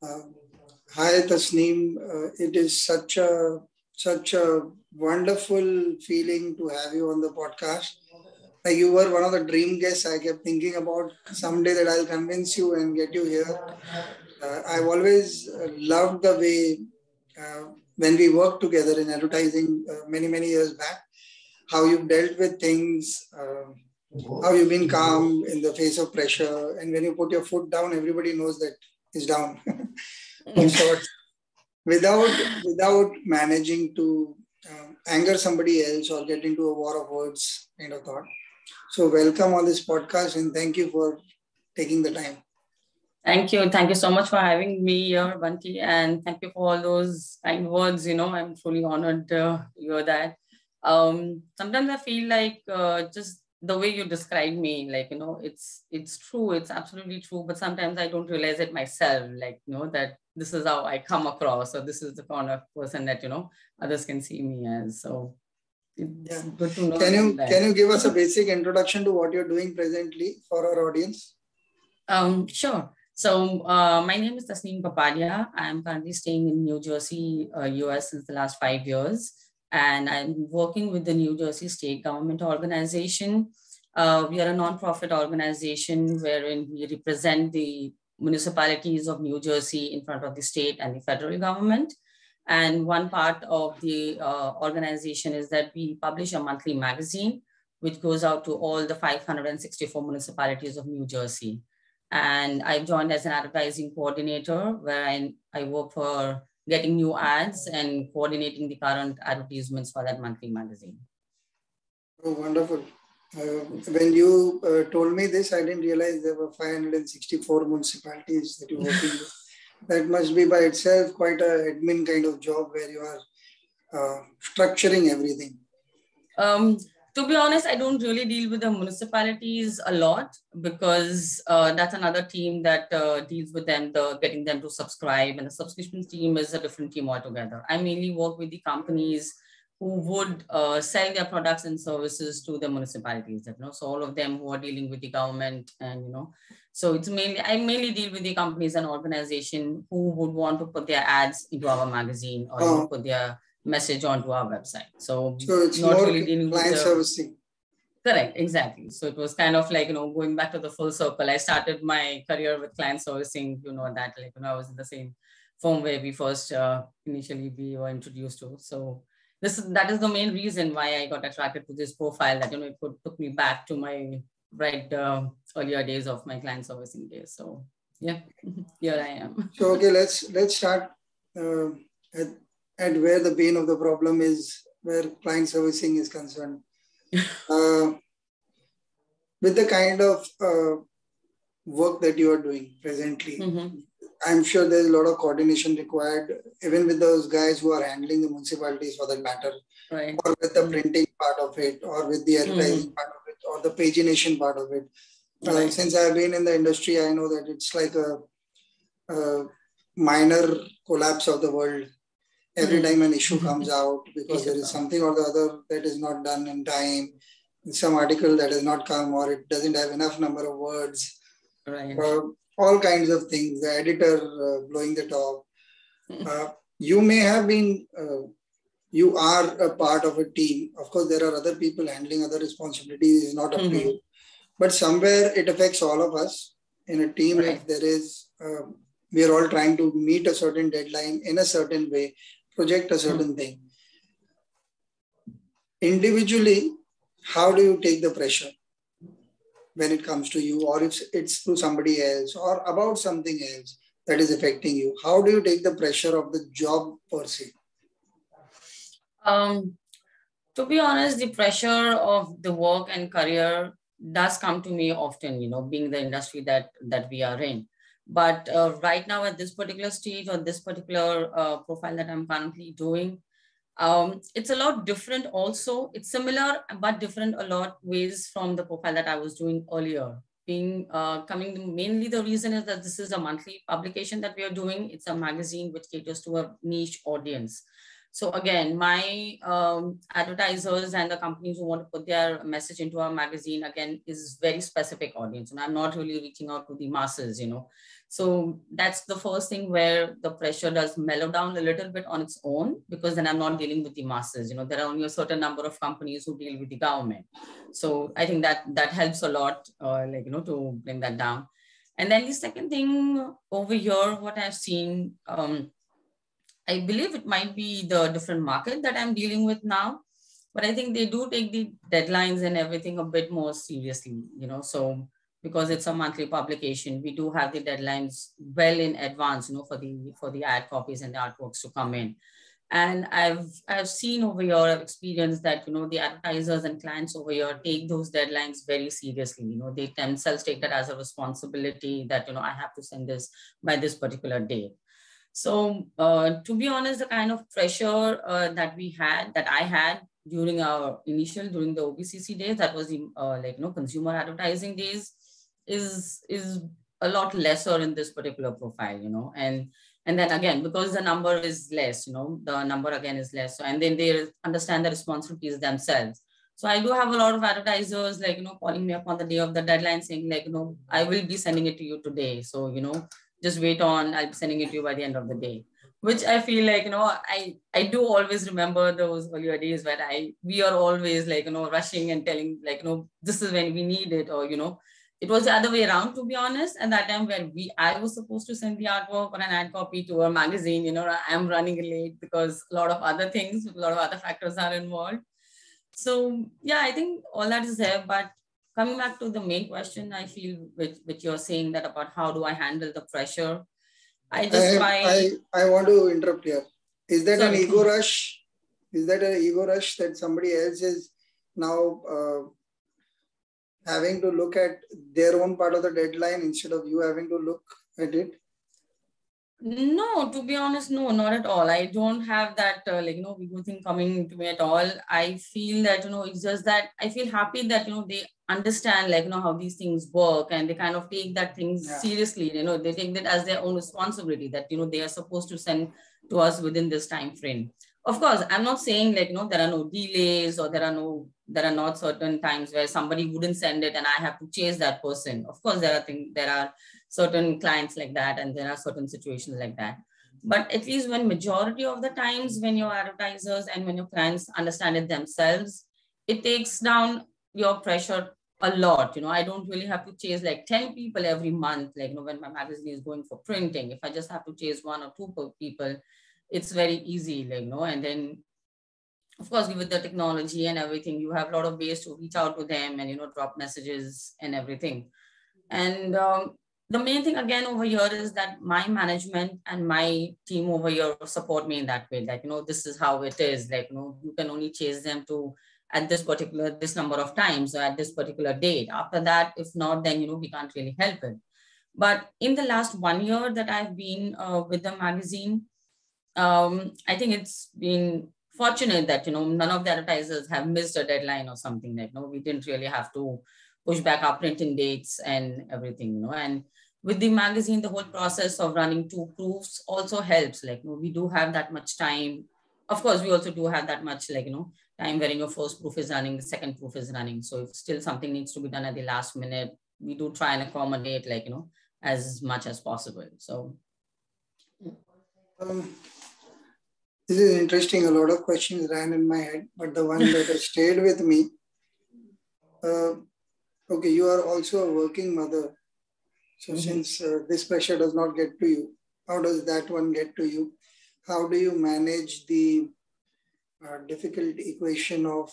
Hi, Tasneem. It is such a wonderful feeling to have you on the podcast. You were one of the dream guests. I kept thinking about someday that I'll convince you and get you here. I've always loved the way when we worked together in advertising many years back, how you've dealt with things, how you've been calm in the face of pressure. And when you put your foot down, everybody knows that it's down. without managing to anger somebody else or get into a war of words kind of thought. So welcome on this podcast and thank you for taking the time. Thank you. Thank you so much for having me here, Bunty. And thank you for all those kind words. You know, I'm truly honored to hear that. Sometimes I feel like just the way you describe me, like, you know, it's true. It's absolutely true. But sometimes I don't realize it myself, like, you know, that this is how I come across, or this is the kind of person that, you know, others can see me as. So it's good to know. Can you give us a basic introduction to what you're doing presently for our audience? Sure. So my name is Tasneem Papadia. I'm currently staying in New Jersey, US since the last 5 years. And I'm working with the New Jersey State Government Organization. We are a nonprofit organization wherein we represent the municipalities of New Jersey in front of the state and the federal government. And one part of the organization is that we publish a monthly magazine, which goes out to all the 564 municipalities of New Jersey. And I've joined as an advertising coordinator, where I work for getting new ads and coordinating the current advertisements for that monthly magazine. Oh, wonderful. When you told me this, I didn't realize there were 564 municipalities that you're working with. That must be by itself quite an admin kind of job where you are structuring everything. To be honest, I don't really deal with the municipalities a lot because that's another team that deals with them, getting them to subscribe, and the subscriptions team is a different team altogether. I mainly work with the companies who would sell their products and services to the municipalities, you know, so all of them who are dealing with the government, and, you know, so it's I mainly deal with the companies and organization who would want to put their ads into our magazine or put their message onto our website. So it's not really dealing with client servicing. Correct, exactly. So it was kind of like, you know, going back to the full circle. I started my career with client servicing, you know, that, like, you know, I was in the same firm where we first initially we were introduced to. So that is the main reason why I got attracted to this profile, that, you know, it took me back to my earlier days of my client servicing days. So yeah, here I am. So okay, let's start at where the pain of the problem is, where client servicing is concerned. With the kind of work that you are doing presently, mm-hmm. I'm sure there's a lot of coordination required, even with those guys who are handling the municipalities for that matter, right, or with the printing part of it, or with the advertising mm-hmm. part of it, or the pagination part of it. Right. Since I've been in the industry, I know that it's like a minor collapse of the world. Every time an issue comes out because there is something or the other that is not done in time, some article that has not come, or it doesn't have enough number of words, right, all kinds of things, the editor blowing the top. You are a part of a team. Of course, there are other people handling other responsibilities. It's not up mm-hmm. to you. But somewhere it affects all of us in a team. Right. If there is, we are all trying to meet a certain deadline in a certain way, project a certain mm-hmm. thing. Individually, how do you take the pressure when it comes to you, or if it's through somebody else or about something else that is affecting you? How do you take the pressure of the job per se? To be honest, the pressure of the work and career does come to me often, you know, being the industry that we are in. But right now at this particular stage or this particular profile that I'm currently doing, it's a lot different also. It's similar, but different a lot ways from the profile that I was doing earlier. Mainly the reason is that this is a monthly publication that we are doing. It's a magazine which caters to a niche audience. So again, my advertisers and the companies who want to put their message into our magazine, again, is very specific audience. And I'm not really reaching out to the masses, you know. So that's the first thing where the pressure does mellow down a little bit on its own, because then I'm not dealing with the masses. You know, there are only a certain number of companies who deal with the government. So I think that helps a lot, like, you know, to bring that down. And then the second thing over here, what I've seen, I believe it might be the different market that I'm dealing with now, but I think they do take the deadlines and everything a bit more seriously, you know, so because it's a monthly publication, we do have the deadlines well in advance, you know, for the ad copies and the artworks to come in. And I've seen over here, I've experienced that, you know, the advertisers and clients over here take those deadlines very seriously. You know, they themselves take that as a responsibility that, you know, I have to send this by this particular day. So to be honest, the kind of pressure that I had during the OBCC days, that was the consumer advertising days, is a lot lesser in this particular profile, you know, and then again, because the number is less, you know, the number again is less. So, and then they understand the responsibilities themselves. So I do have a lot of advertisers, like, you know, calling me up on the day of the deadline saying, like, you know, I will be sending it to you today. So, you know, just wait on, I'll be sending it to you by the end of the day, which I feel like, you know, I do always remember those earlier days where we are always, like, you know, rushing and telling, like, you know, this is when we need it, or, you know, it was the other way around, to be honest. And that time where I was supposed to send the artwork or an ad copy to a magazine, you know, I'm running late because a lot of other things, a lot of other factors are involved. So yeah, I think all that is there, but coming back to the main question, I feel which you're saying that about how do I handle the pressure? I want to interrupt here. Is that an ego rush? Is that an ego rush that somebody else is now having to look at their own part of the deadline instead of you having to look at it? No, to be honest, no, not at all. I don't have that, ego thing coming to me at all. I feel that, you know, it's just that I feel happy that, you know, they understand, like, you know, how these things work, and they kind of take that things seriously, you know, they take that as their own responsibility that, you know, they are supposed to send to us within this time frame. Of course, I'm not saying, like, you know, there are no delays or there are not certain times where somebody wouldn't send it and I have to chase that person. Of course, there are certain clients like that, and there are certain situations like that. But at least when majority of the times when your advertisers and when your clients understand it themselves, it takes down your pressure a lot. You know, I don't really have to chase like 10 people every month, like, you know, when my magazine is going for printing. If I just have to chase 1 or 2 people, it's very easy, like, you know, and then of course, with the technology and everything, you have a lot of ways to reach out to them and, you know, drop messages and everything. And the main thing again over here is that my management and my team over here support me in that way. Like, you know, this is how it is. Like, you know, you can only chase them to at this number of times or at this particular date. After that, if not, then, you know, we can't really help it. But in the last 1 year that I've been with the magazine, I think it's been fortunate that, you know, none of the advertisers have missed a deadline or something. Like, no, we didn't really have to push back our printing dates and everything, you know. And with the magazine, the whole process of running 2 proofs also helps. Like, you know, we do have that much time. Of course, we also do have that much, like, you know, time wherein your first proof is running, the second proof is running. So if still something needs to be done at the last minute, we do try and accommodate, like, you know, as much as possible. So. This is interesting. A lot of questions ran in my head, but the one that has stayed with me. Okay, you are also a working mother. So since this pressure does not get to you, how does that one get to you? How do you manage the difficult equation of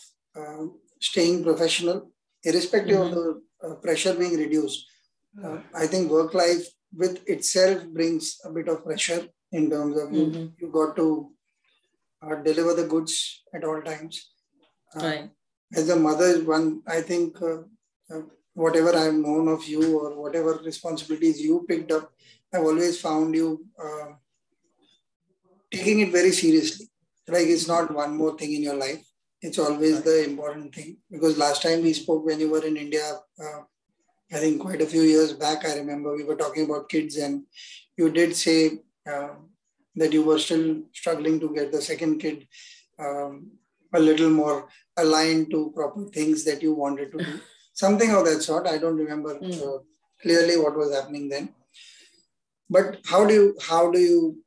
staying professional, irrespective of the pressure being reduced? I think work life with itself brings a bit of pressure in terms of you got to deliver the goods at all times. Right. As a mother, one, I think whatever I've known of you or whatever responsibilities you picked up, I've always found you taking it very seriously. Like, it's not one more thing in your life. It's always the important thing. Because last time we spoke when you were in India, I think quite a few years back, I remember we were talking about kids and you did say that you were still struggling to get the second kid a little more aligned to proper things that you wanted to do. Something of that sort. I don't remember clearly what was happening then. But how do you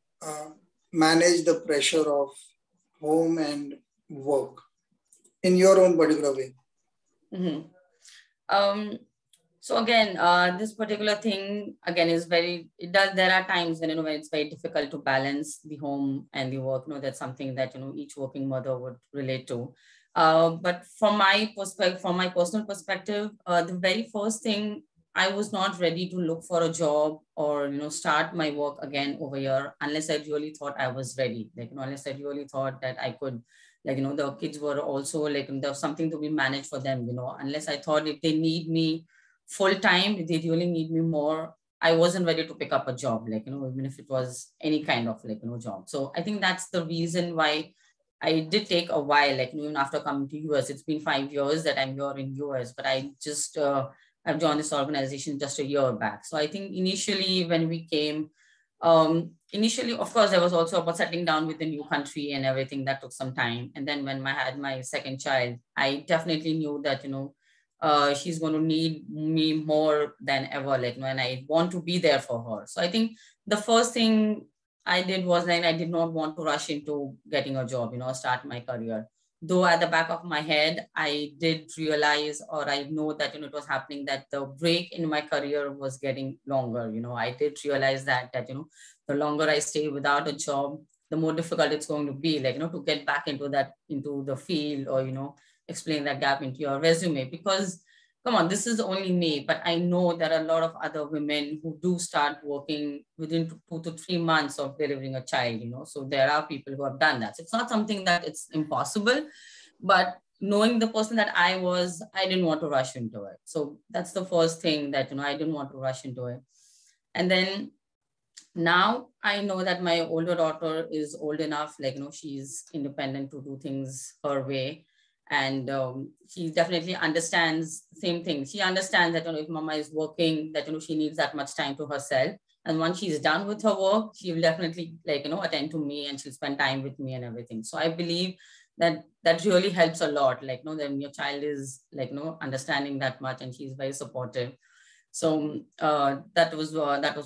manage the pressure of home and work in your own particular way? Mm-hmm. So again, this particular thing again is very, there are times when, when it's very difficult to balance the home and the work. That's something that, each working mother would relate to. But from my perspective, from my personal perspective, the very first thing, I was not ready to look for a job or, start my work again over here, unless I really thought I was ready. Unless I really thought that I could, the kids were also there was something to be managed for them, unless I thought if they need me full time, if they really need me more, I wasn't ready to pick up a job, even if it was any kind of job. So I think that's the reason why I did take a while, even after coming to US, it's been 5 years that I'm here in US, but I just, I've joined this organization just a year back. So I think initially when we came, initially, of course, there was also about settling down with a new country and everything that took some time. And then when I had my second child, I definitely knew that, she's going to need me more than ever, and I want to be there for her. So I think the first thing I did was I did not want to rush into getting a job, start my career. Though at the back of my head, I did realize, or I know that, it was happening, that the break in my career was getting longer. I did realize that, the longer I stay without a job, the more difficult it's going to be, to get back into the field, or, explain that gap into your resume. Because come on, this is only me, but I know there are a lot of other women who do start working within 2 to 3 months of delivering a child, so there are people who have done that. So it's not something that it's impossible, but knowing the person that I was, I didn't want to rush into it. So that's the first thing that, I didn't want to rush into it. And then now I know that my older daughter is old enough, she's independent to do things her way. And she definitely understands the same thing. She understands that if mama is working, that she needs that much time to herself. And once she's done with her work, she will definitely attend to me, and she'll spend time with me and everything. So I believe that really helps a lot. Then your child is understanding that much, and she's very supportive. So that was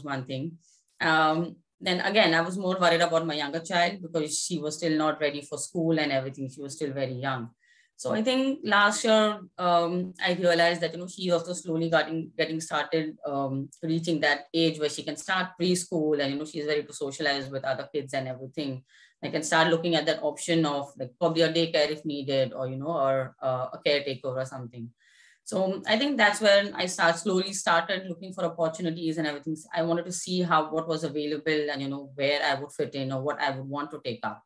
one thing. Then again, I was more worried about my younger child because she was still not ready for school and everything. She was still very young. So I think last year, I realized that, she also slowly getting started, reaching that age where she can start preschool and, she's ready to socialize with other kids and everything. I can start looking at that option of probably a daycare if needed, or, or a caretaker or something. So I think that's when I slowly started looking for opportunities and everything. I wanted to see what was available and, where I would fit in or what I would want to take up.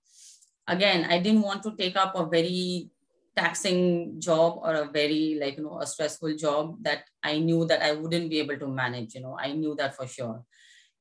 Again, I didn't want to take up a very taxing job or a very a stressful job that I knew that I wouldn't be able to manage. I knew that for sure.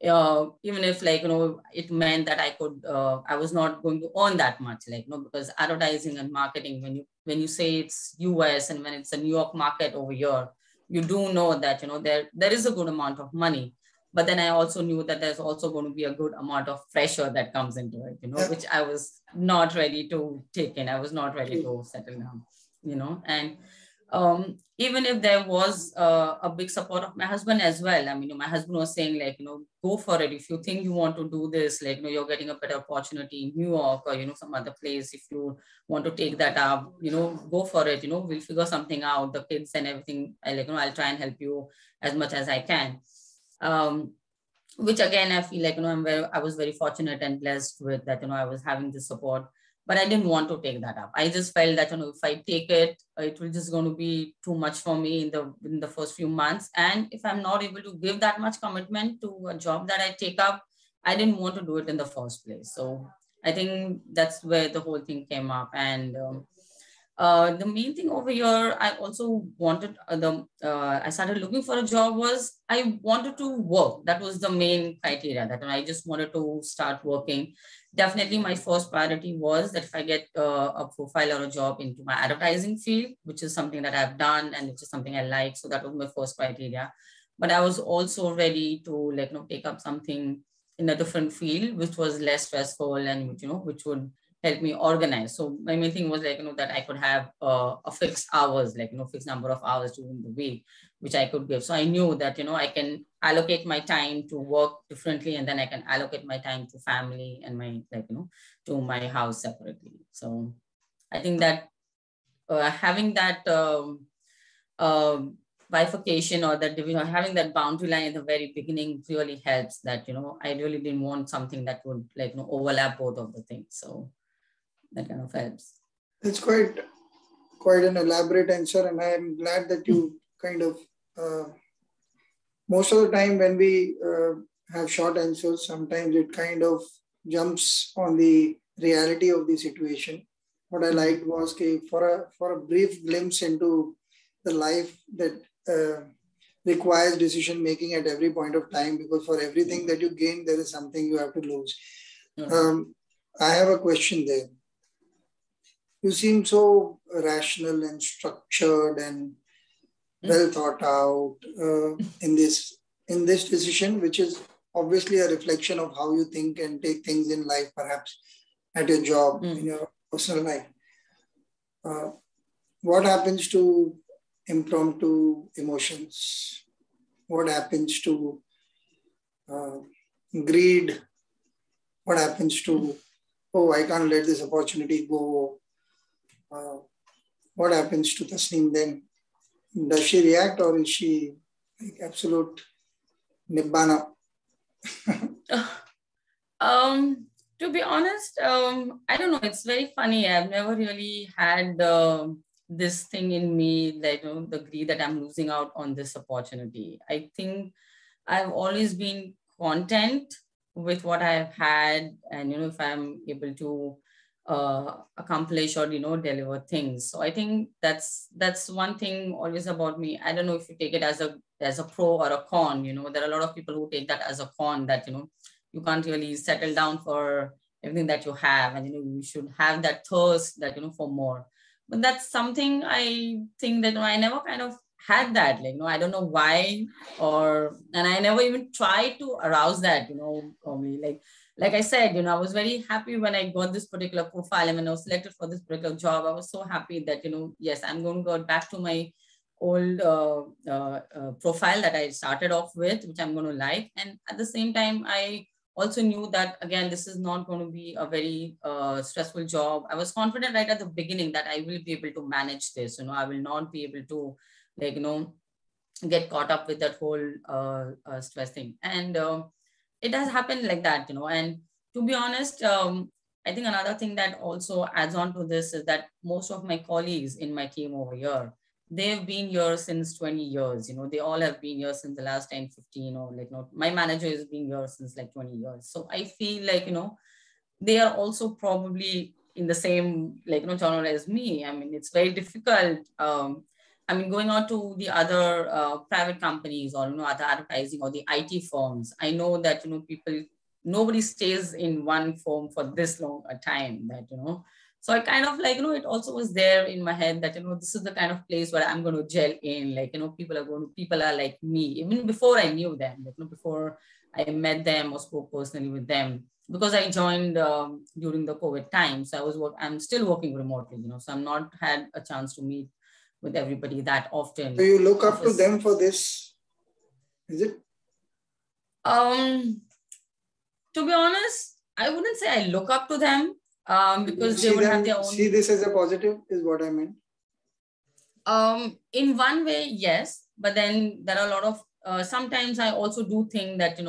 Even if it meant that I could, I was not going to earn that much, because advertising and marketing, when you say it's US and when it's a New York market over here, you do know that, there is a good amount of money. But then I also knew that there's also going to be a good amount of pressure that comes into it, which I was not ready to take in. I was not ready to settle down, and even if there was a big support of my husband as well. I mean, my husband was saying go for it. If you think you want to do this, you're getting a better opportunity in New York or, some other place. If you want to take that up, go for it. We'll figure something out, the kids and everything. I'll try and help you as much as I can. Which again, I feel I was very fortunate and blessed with that, I was having this support, but I didn't want to take that up. I just felt that, if I take it, it will just going to be too much for me in the first few months. And if I'm not able to give that much commitment to a job that I take up, I didn't want to do it in the first place. So I think that's where the whole thing came up. And the main thing over here, I also wanted I started looking for a job was I wanted to work. That was the main criteria, that I just wanted to start working. Definitely my first priority was that if I get a profile or a job into my advertising field, which is something that I've done and which is something I like. So that was my first criteria, but I was also ready to take up something in a different field, which was less stressful and, which would help me organize. So my main thing was like, that I could have a fixed hours, like, fixed number of hours during the week, which I could give. So I knew that, I can allocate my time to work differently, and then I can allocate my time to family and my, to my house separately. So I think that having that bifurcation or that having that boundary line at the very beginning really helps. That I really didn't want something that would overlap both of the things, so that kind of helps. It's quite an elaborate answer, and I am glad that you kind of most of the time when we have short answers, sometimes it kind of jumps on the reality of the situation. What I liked was for a brief glimpse into the life that requires decision making at every point of time, because for everything that you gain, there is something you have to lose. Mm-hmm. I have a question there. You seem so rational and structured and well thought out in this decision, which is obviously a reflection of how you think and take things in life, perhaps at your job, in your personal life. What happens to impromptu emotions? What happens to greed? What happens to, oh, I can't let this opportunity go? What happens to Tasneem then? Does she react, or is she like absolute nibbana? To be honest, I don't know. It's very funny. I've never really had this thing in me that the greed that I'm losing out on this opportunity. I think I've always been content with what I've had, and if I'm able to accomplish or deliver things. So I think that's one thing always about me. I don't know if you take it as a pro or a con. There are a lot of people who take that as a con, that you can't really settle down for everything that you have, and you should have that thirst that for more. But that's something I think that I never kind of had that, I don't know why, and I never even tried to arouse that, for me. Like I said, I was very happy when I got this particular profile, and when I was selected for this particular job, I was so happy that, yes, I'm going to go back to my old profile that I started off with, which I'm going to like. And at the same time, I also knew that, again, this is not going to be a very stressful job. I was confident right at the beginning that I will be able to manage this. I will not be able to, get caught up with that whole stress thing. And it has happened like that, And to be honest, I think another thing that also adds on to this is that most of my colleagues in my team over here, they've been here since 20 years, they all have been here since the last 10, 15, or my manager has been here since 20 years. So I feel like, they are also probably in the same, genre as me. I mean, it's very difficult. I mean, going on to the other private companies or, other advertising or the IT firms, I know that, nobody stays in one firm for this long a time that, So I kind of it also was there in my head that, this is the kind of place where I'm going to gel in, people are like me, even before I knew them, before I met them or spoke personally with them, because I joined during the COVID time. So I'm still working remotely, so I'm not had a chance to meet with everybody that often. So you look up to them for this, is it? To be honest, I wouldn't say I look up to them. Because they would have their own. See this as a positive is what I meant. In one way, yes, but then there are a lot of, sometimes I also do think that,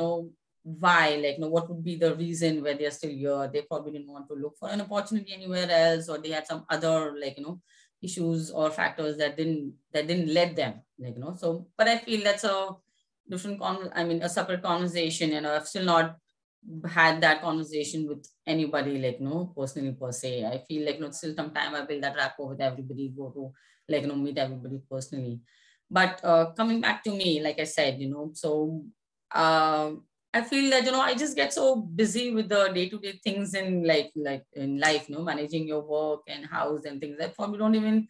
why, what would be the reason where they're still here? They probably didn't want to look for an opportunity anywhere else, or they had some other, issues or factors that didn't let them, So, but I feel that's a different, a separate conversation, and I've still not had that conversation with anybody personally per se. I feel still some time I build that rapport with everybody, go to meet everybody personally. But coming back to me, like I said, I feel that I just get so busy with the day-to-day things in in life, managing your work and house and things. I probably don't even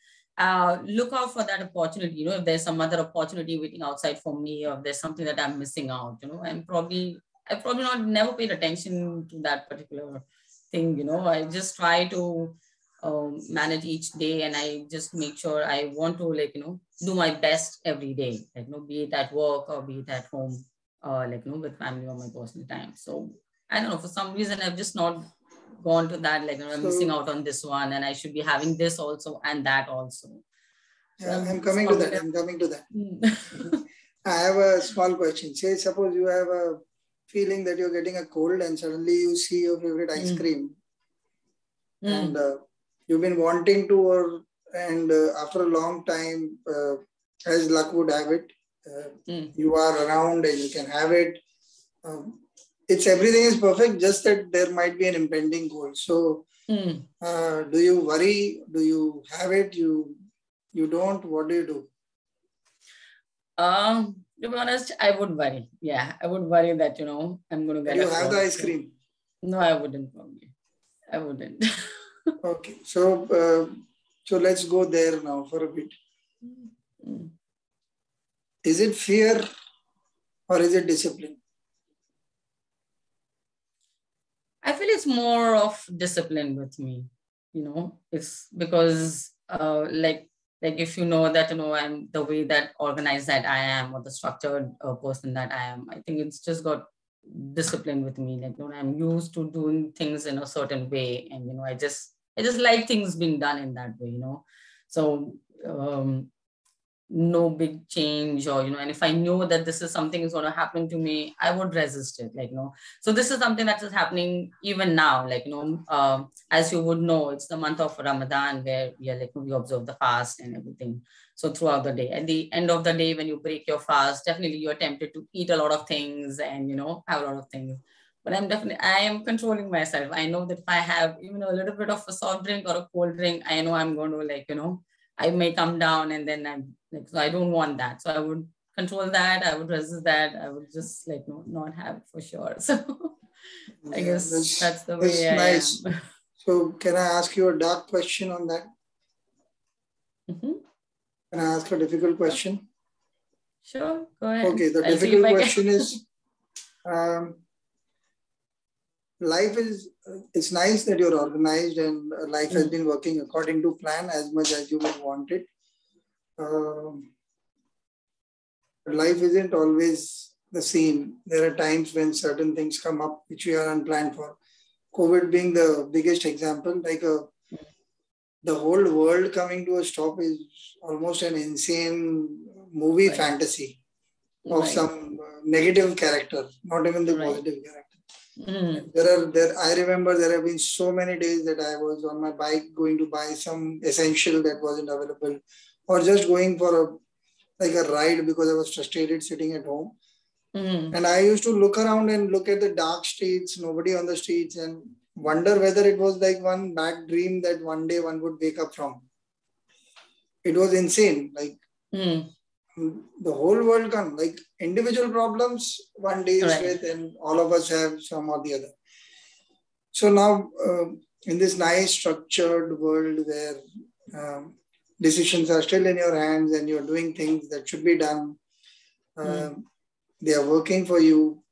look out for that opportunity, if there's some other opportunity waiting outside for me, or if there's something that I'm missing out, and probably I probably never paid attention to that particular thing, you know. I just try to manage each day, and I just make sure I want to, like, you know, do my best every day, like, you know, be it at work or be it at home, like, you know, with family or my personal time. So I don't know, for some reason I've just not gone to that, like, you know, I'm missing out on this one, and I should be having this also and that also. Yeah, I'm coming to that. I'm coming to that. I have a small question. Say, suppose you have a feeling that you're getting a cold, and suddenly you see your favorite ice cream, and you've been wanting to, and after a long time, as luck would have it, you are around and you can have it. It's everything is perfect, just that there might be an impending cold. So, do you worry? Do you have it? You don't? What do you do? To be honest, I would worry. Yeah, I would worry that, you know, I'm going to get. You have the ice cream? No, I wouldn't probably. I wouldn't. Okay, so let's go there now for a bit. Is it fear or is it discipline? I feel it's more of discipline with me. You know, it's because like if you know that, you know, I'm the way that organized that I am, or the structured person that I am, I think it's just got discipline with me. Like, you know, I'm used to doing things in a certain way, and, you know, I just like things being done in that way, you know. So no big change, or, you know, and if I know that this is something is going to happen to me, I would resist it, like, you know. So this is something that is happening even now, like, you know, as you would know, it's the month of Ramadan, where we are, like, we observe the fast and everything. So throughout the day, at the end of the day, when you break your fast, definitely you're tempted to eat a lot of things and, you know, have a lot of things. But I am controlling myself. I know that if I have even a little bit of a soft drink or a cold drink, I know I'm going to, like, you know, I may come down, and then I'm like, so I don't want that. So I would control that. I would resist that. I would just, like, not have it for sure. So I guess that's the way I am. So can I ask you a dark question on that? Can I ask a difficult question? Sure, go ahead. Okay, the difficult question is, life is, it's nice that you're organized and life has been working according to plan as much as you would want it. Life isn't always the same. There are times when certain things come up which we are unplanned for. COVID being the biggest example, like the whole world coming to a stop is almost an insane movie fantasy of some negative character, not even the positive character. I remember there have been so many days that I was on my bike going to buy some essential that wasn't available, or just going for a ride because I was frustrated sitting at home. And I used to look around and look at the dark streets, nobody on the streets, and wonder whether it was like one bad dream that one day one would wake up from. It was insane. Like the whole world can, like, individual problems one day is with, and all of us have some or the other. So now in this nice structured world where decisions are still in your hands and you're doing things that should be done, they are working for you.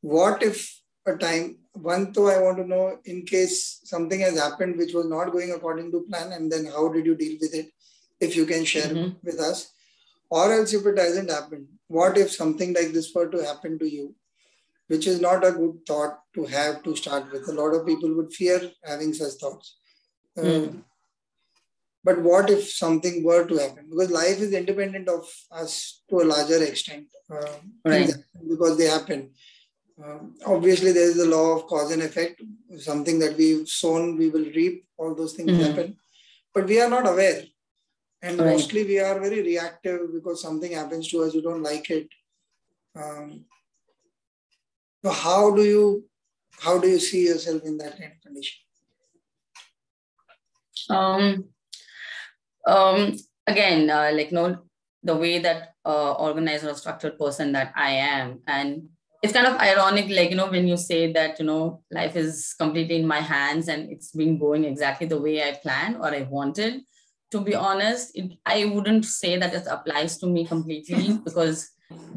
What if a time, I want to know, in case something has happened which was not going according to plan, and then how did you deal with it, if you can share with us? Or else, if it hasn't happened, what if something like this were to happen to you, which is not a good thought to have to start with. A lot of people would fear having such thoughts. But what if something were to happen? Because life is independent of us to a larger extent. Because they happen. Obviously, there is the law of cause and effect. Something that we've sown, we will reap. All those things happen. But we are not aware. And mostly we are very reactive because something happens to us, you don't like it. So how do you see yourself in that kind of condition? Again, like, no, the way that organized or structured person that I am, and it's kind of ironic, like, you know, when you say that, you know, life is completely in my hands and it's been going exactly the way I planned or I wanted. To be honest, I wouldn't say that it applies to me completely because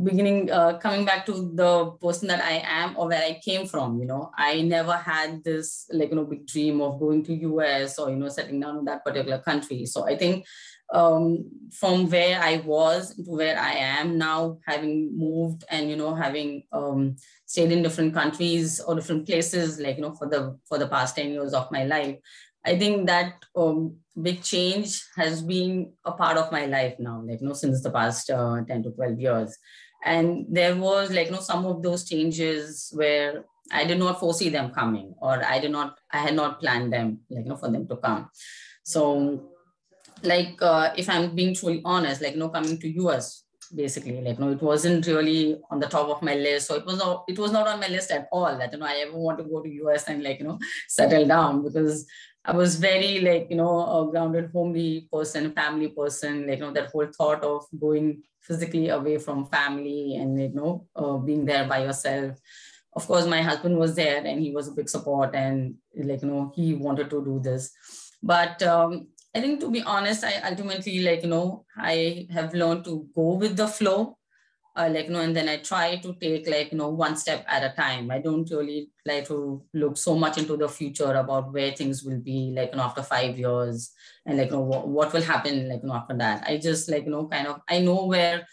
beginning, coming back to the person that I am or where I came from, I never had this big dream of going to US or, settling down in that particular country. So I think from where I was to where I am now, having moved and, having stayed in different countries or different places, for the past 10 years of my life, I think that big change has been a part of my life now, since the past 10 to 12 years. And there was some of those changes where I did not foresee them coming, or I had not planned them, for them to come. So if I'm being truly honest, coming to US, basically, it wasn't really on the top of my list. So it was not on my list at all that, I ever want to go to US and settle down, because I was very a grounded, homely person, family person, that whole thought of going physically away from family and, being there by yourself. Of course, my husband was there and he was a big support and, he wanted to do this. But I think, to be honest, I ultimately, I have learned to go with the flow, and then I try to take, one step at a time. I don't really like to look so much into the future about where things will be, after 5 years and, what will happen, after that. I just, I know where,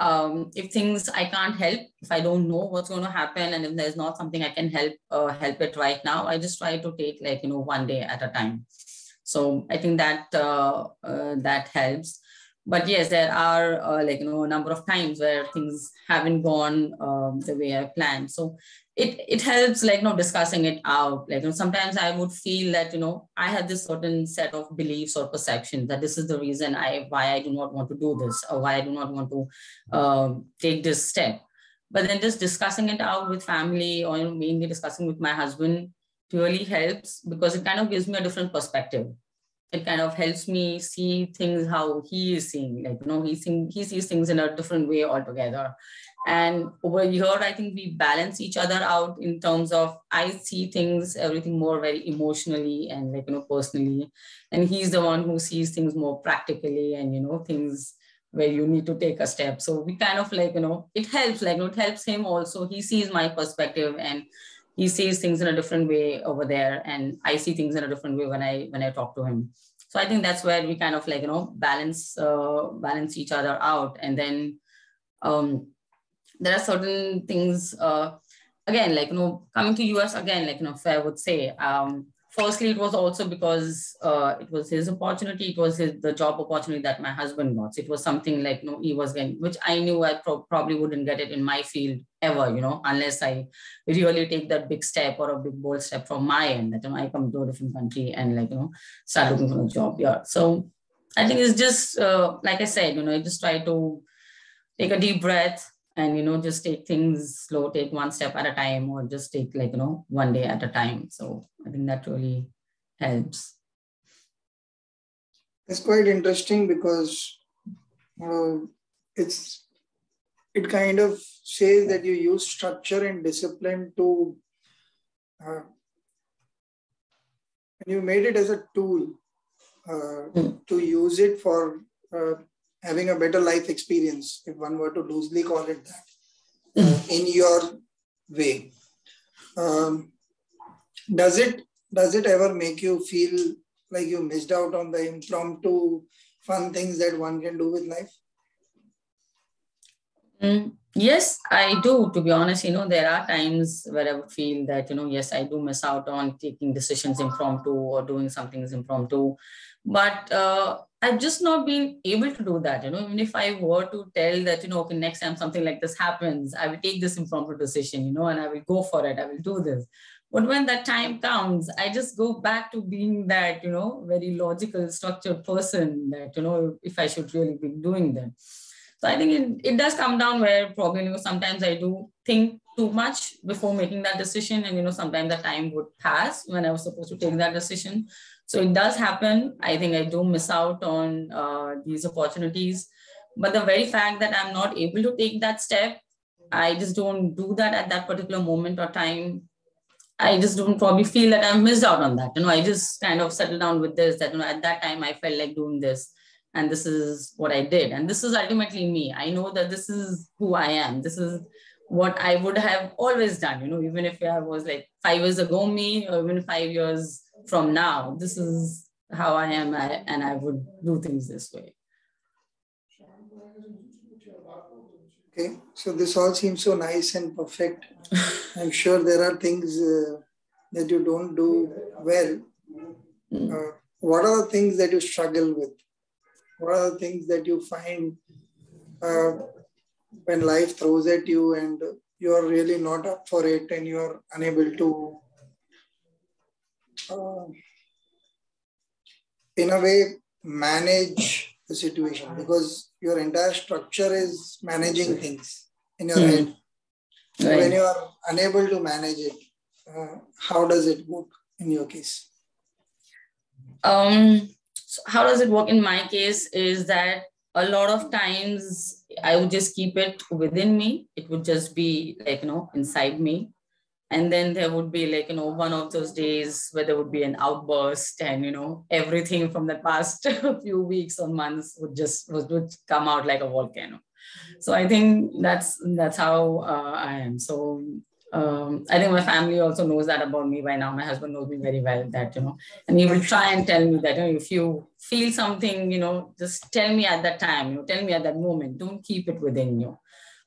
if things I can't help, if I don't know what's going to happen, and if there's not something I can help, help it right now, I just try to take, one day at a time. So I think that that helps. But yes, there are a number of times where things haven't gone the way I planned. So it helps discussing it out. Sometimes I would feel that I had this certain set of beliefs or perceptions that this is the reason why I do not want to do this, or why I do not want to take this step. But then just discussing it out with family, or mainly discussing with my husband, really helps, because it kind of gives me a different perspective. It kind of helps me see things how he is seeing, he sees things in a different way altogether. And over here, I think we balance each other out in terms of, I see things, everything more very emotionally and personally. And he's the one who sees things more practically and, things where you need to take a step. So we kind of it helps, it helps him also. He sees my perspective and he sees things in a different way over there, and I see things in a different way when I talk to him. So I think that's where we kind of balance each other out. And then there are certain things again, coming to US again, if I would say, firstly, it was also because it was his opportunity. It was the job opportunity that my husband got. It was something he was getting, which I knew I probably wouldn't get it in my field ever, unless I really take that big step or a big bold step from my end, that I come to a different country and start looking for a job. Yeah. So I think it's just like I said, I just try to take a deep breath and just take things slow, take one step at a time, or just take one day at a time. So I think that really helps. It's quite interesting, because it kind of says that you use structure and discipline to, and you made it as a tool to use it for having a better life experience, if one were to loosely call it that, in your way. Does it ever make you feel like you missed out on the impromptu fun things that one can do with life? Yes, I do, to be honest. There are times where I would feel that, yes, I do miss out on taking decisions impromptu or doing something impromptu. But I've just not been able to do that. Even if I were to tell that, okay, next time something like this happens, I will take this impromptu decision, and I will go for it. I will do this. But when that time comes, I just go back to being that, very logical, structured person that, if I should really be doing that. So I think it does come down where probably, sometimes I do think too much before making that decision. And, sometimes the time would pass when I was supposed to take that decision. So it does happen. I think I do miss out on these opportunities. But the very fact that I'm not able to take that step, I just don't do that at that particular moment or time. I just don't probably feel that I missed out on that. I just kind of settled down with this, that, at that time I felt like doing this. and this is what I did. And this is ultimately me. I know that this is who I am. This is what I would have always done, you know, even if I was like 5 years ago me, or even 5 years from now, this is how I am, and I would do things this way. Okay, so this all seems so nice and perfect. I'm sure there are things that you don't do well. What are the things that you struggle with? What are the things that you find when life throws at you and you're really not up for it and you're unable to, in a way, manage the situation? Because your entire structure is managing things in your head. So when you are unable to manage it, how does it work in your case? So how does it work in my case is that a lot of times I would just keep it within me. It would just be like, you know, inside me. And then there would be like, you know, one of those days where there would be an outburst and, you know, everything from the past few weeks or months would just would come out like a volcano. So I think that's how I am. So I think my family also knows that about me by now. My husband knows me very well, that, you know, and he will try and tell me that, you know, if you feel something, you know, just tell me at that time, you know, tell me at that moment, don't keep it within you.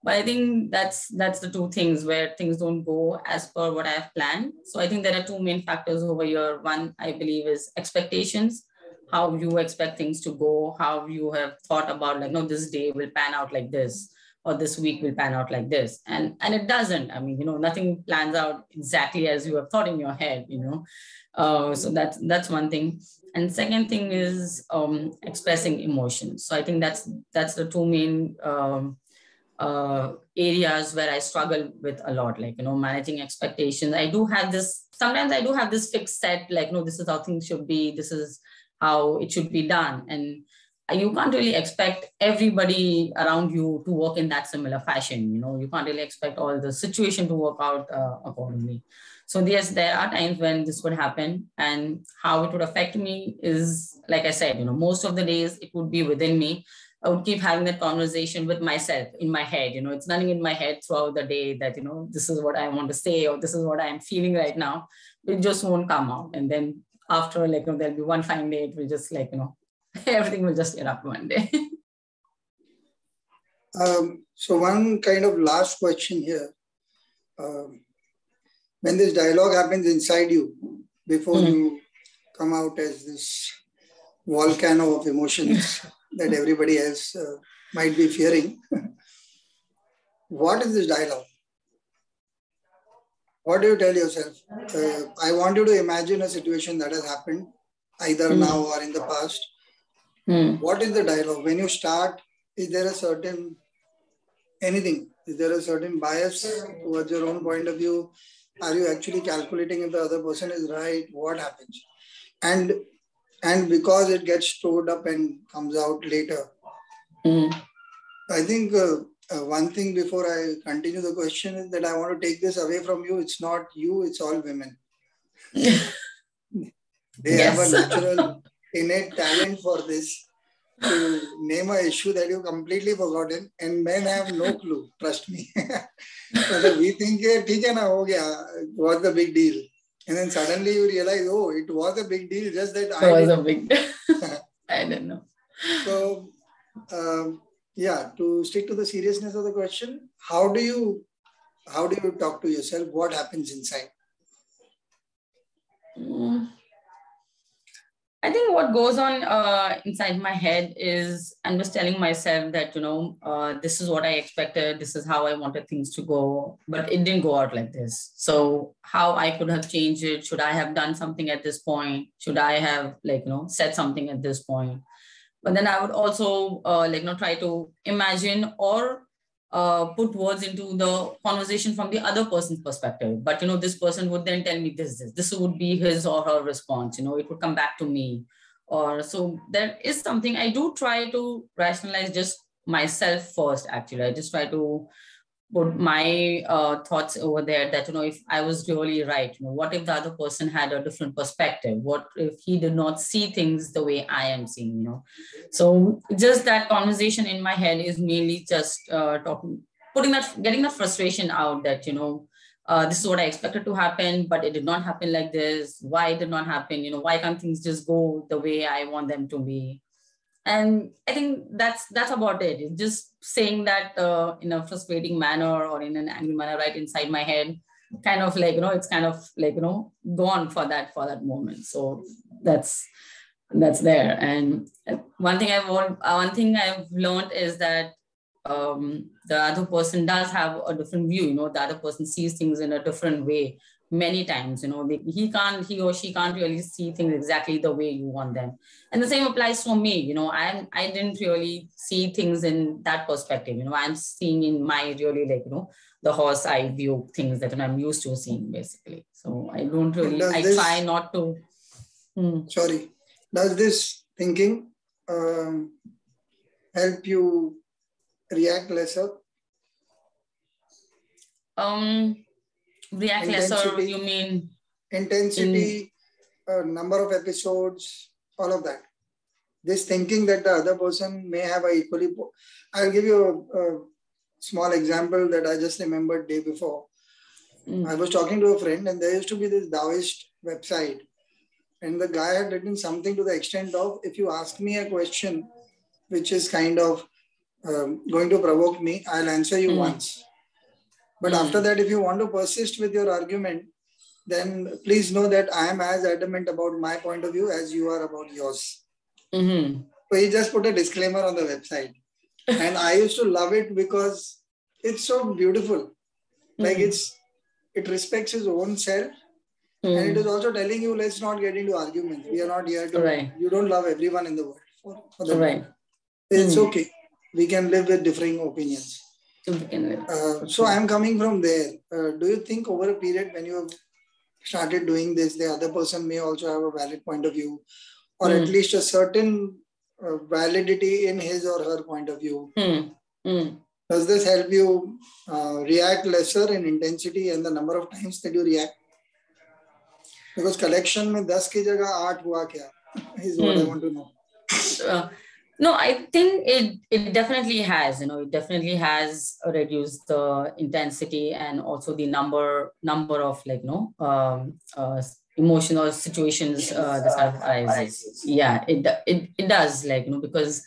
But I think that's the two things where things don't go as per what I have planned. So I think there are two main factors over here. One, I believe, is expectations, how you expect things to go, how you have thought about, like, no, this day will pan out like this, or this week will pan out like this. And it doesn't. I mean, you know, nothing plans out exactly as you have thought in your head, you know. So that's one thing. And second thing is expressing emotions. So I think that's the two main areas where I struggle with a lot, like, you know, managing expectations. I do have this, sometimes I do have this fixed set, like, no, this is how things should be. This is how it should be done. And you can't really expect everybody around you to work in that similar fashion. You know, you can't really expect all the situation to work out accordingly. So yes, there are times when this would happen, and how it would affect me is, like I said, you know, most of the days it would be within me. I would keep having that conversation with myself in my head. You know, it's nothing in my head throughout the day that, you know, this is what I want to say, or this is what I'm feeling right now. It just won't come out. And then after, like, you know, there'll be one fine day, it will just, like, you know, everything will just get up one day. So one kind of last question here. When this dialogue happens inside you, before you come out as this volcano of emotions that everybody else might be fearing, what is this dialogue? What do you tell yourself? I want you to imagine a situation that has happened either now or in the past. What is the dialogue? When you start, is there a certain anything? Is there a certain bias towards your own point of view? Are you actually calculating if the other person is right? What happens? And because it gets stored up and comes out later. I think one thing before I continue the question is that I want to take this away from you. It's not you, it's all women. They have a natural innate talent for this, to name an issue that you've completely forgotten, and men have no clue, trust me. So we think, yeah, theek hai na, ho gaya, what's the big deal? And then suddenly you realize, oh, it was a big deal, just that it was a big deal. I don't know. So, yeah, to stick to the seriousness of the question, how do you talk to yourself? What happens inside? I think what goes on inside my head is I'm just telling myself that, you know, this is what I expected. This is how I wanted things to go, but it didn't go out like this. So how I could have changed it? Should I have done something at this point? Should I have, like, you know, said something at this point? But then I would also like, you know, try to imagine or put words into the conversation from the other person's perspective. But, you know, this person would then tell me this would be his or her response. You know, it would come back to me. Or so there is something I do try to rationalize just myself first, actually. I just try to put my thoughts over there that, you know, if I was really right, you know, what if the other person had a different perspective? What if he did not see things the way I am seeing, you know? So just that conversation in my head is mainly just getting that frustration out that, you know, this is what I expected to happen, but it did not happen like this. Why it did not happen? You know, why can't things just go the way I want them to be? And I think that's about it. It's just saying that in a frustrating manner or in an angry manner right inside my head, kind of like, you know, it's kind of like, you know, gone for that moment. So that's there. And one thing I've learned is that the other person does have a different view. You know, the other person sees things in a different way many times. You know, he or she can't really see things exactly the way you want them. And the same applies for me. You know, I didn't really see things in that perspective. You know, I'm seeing in my really, like, you know, the horse eye view, things that I'm used to seeing basically. So I don't really, try not to. Sorry. Does this thinking help you react lesser? React lesser, you mean? Intensity, number of episodes, all of that. This thinking that the other person may have I'll give you a small example that I just remembered day before. I was talking to a friend, and there used to be this Taoist website, and the guy had written something to the extent of, if you ask me a question which is kind of going to provoke me, I'll answer you once. But after that, if you want to persist with your argument, then please know that I am as adamant about my point of view as you are about yours. So he just put a disclaimer on the website. And I used to love it because it's so beautiful. Like it respects his own self. And it is also telling you, let's not get into arguments. We are not here to, you don't love everyone in the world. It's okay. We can live with differing opinions. So I'm coming from there. Do you think over a period when you have started doing this, the other person may also have a valid point of view, or at least a certain validity in his or her point of view? Does this help you react lesser in intensity and the number of times that you react? Because collection mein 10 ki jagah 8 hua kya is what I want to know. No, I think it definitely has, you know, it definitely has reduced the intensity and also the number of, like, you know, emotional situations that have arises. Yeah, it does, like, you know, because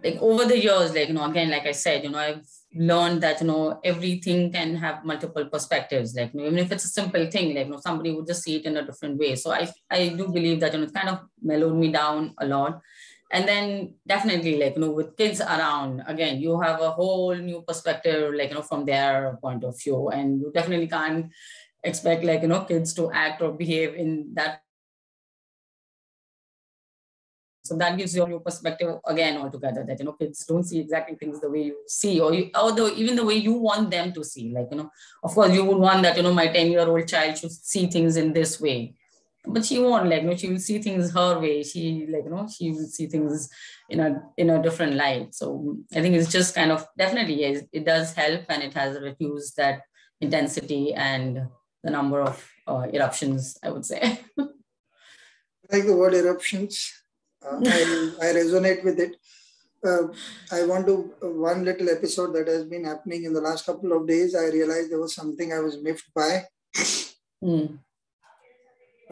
like over the years, like, you know, again, like I said, you know, I've learned that, you know, everything can have multiple perspectives, like, you know, even if it's a simple thing, like, you know, somebody would just see it in a different way. So I do believe that, you know, it kind of mellowed me down a lot. And then definitely, like, you know, with kids around, again, you have a whole new perspective, like, you know, from their point of view, and you definitely can't expect, like, you know, kids to act or behave in that. So that gives you your perspective again altogether, that, you know, kids don't see exactly things the way you see, or even the way you want them to see. Like, you know, of course you would want that, you know, my 10-year-old child should see things in this way, but she won't, like, you know, she will see things her way. She, like, you know, she will see things in a different light. So I think it's just kind of, definitely it does help, and it has reduced that intensity and the number of eruptions, I would say. Like the word eruptions. I resonate with it. I want to, one little episode that has been happening in the last couple of days, I realized there was something I was miffed by.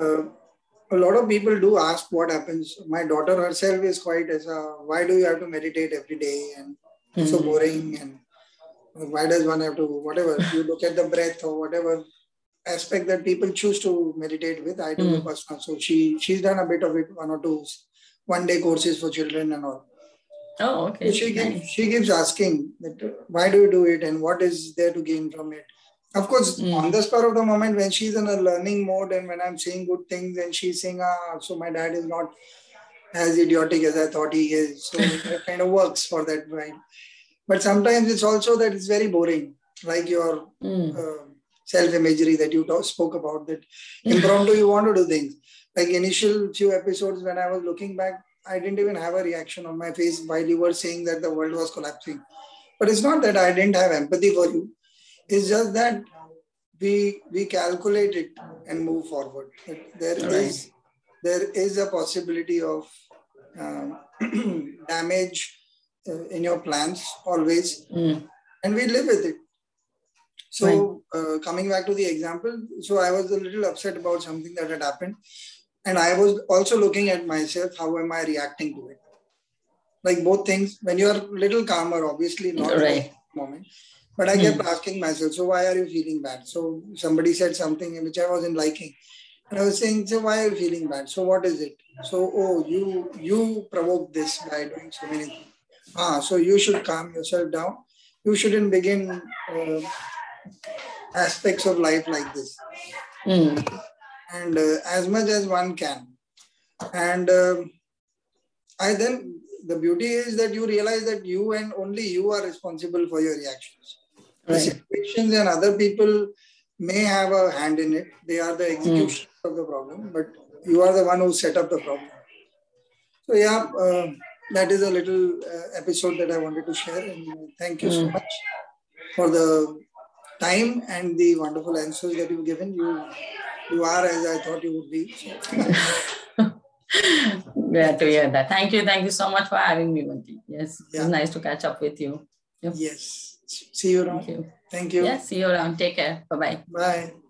A lot of people do ask what happens. My daughter herself is quite why do you have to meditate every day? And it's so boring, and why does one have to, whatever, you look at the breath or whatever aspect that people choose to meditate with. I do the personal. So she's done a bit of it, one or two one-day courses for children and all. Oh, okay. So she keeps asking that, why do you do it and what is there to gain from it? Of course, on the spur of the moment, when she's in a learning mode and when I'm saying good things and she's saying, so my dad is not as idiotic as I thought he is. So it kind of works for that, right? But sometimes it's also that it's very boring, like your self-imagery that you spoke about, that impromptu you want to do things. Like initial few episodes when I was looking back, I didn't even have a reaction on my face while you were saying that the world was collapsing. But it's not that I didn't have empathy for you. It's just that we calculate it and move forward. There is a possibility of damage in your plans always, and we live with it. So coming back to the example, so I was a little upset about something that had happened, and I was also looking at myself, how am I reacting to it? Like both things, when you're a little calmer, obviously not right moment, but I kept asking myself, so why are you feeling bad? So somebody said something which I wasn't liking. And I was saying, so why are you feeling bad? So what is it? So, oh, you provoked this by doing so many things. So you should calm yourself down. You shouldn't begin aspects of life like this. And as much as one can. And the beauty is that you realize that you and only you are responsible for your reactions. The situations and other people may have a hand in it. They are the execution of the problem, but you are the one who set up the problem. So yeah, that is a little episode that I wanted to share. And thank you so much for the time and the wonderful answers that you've given. You are as I thought you would be. Glad to hear that. Thank you so much for having me, Vanti. Yes, it was nice to catch up with you. Yep. Yes. See you around. Thank you. Yes, see you around. Take care. Bye-bye. Bye.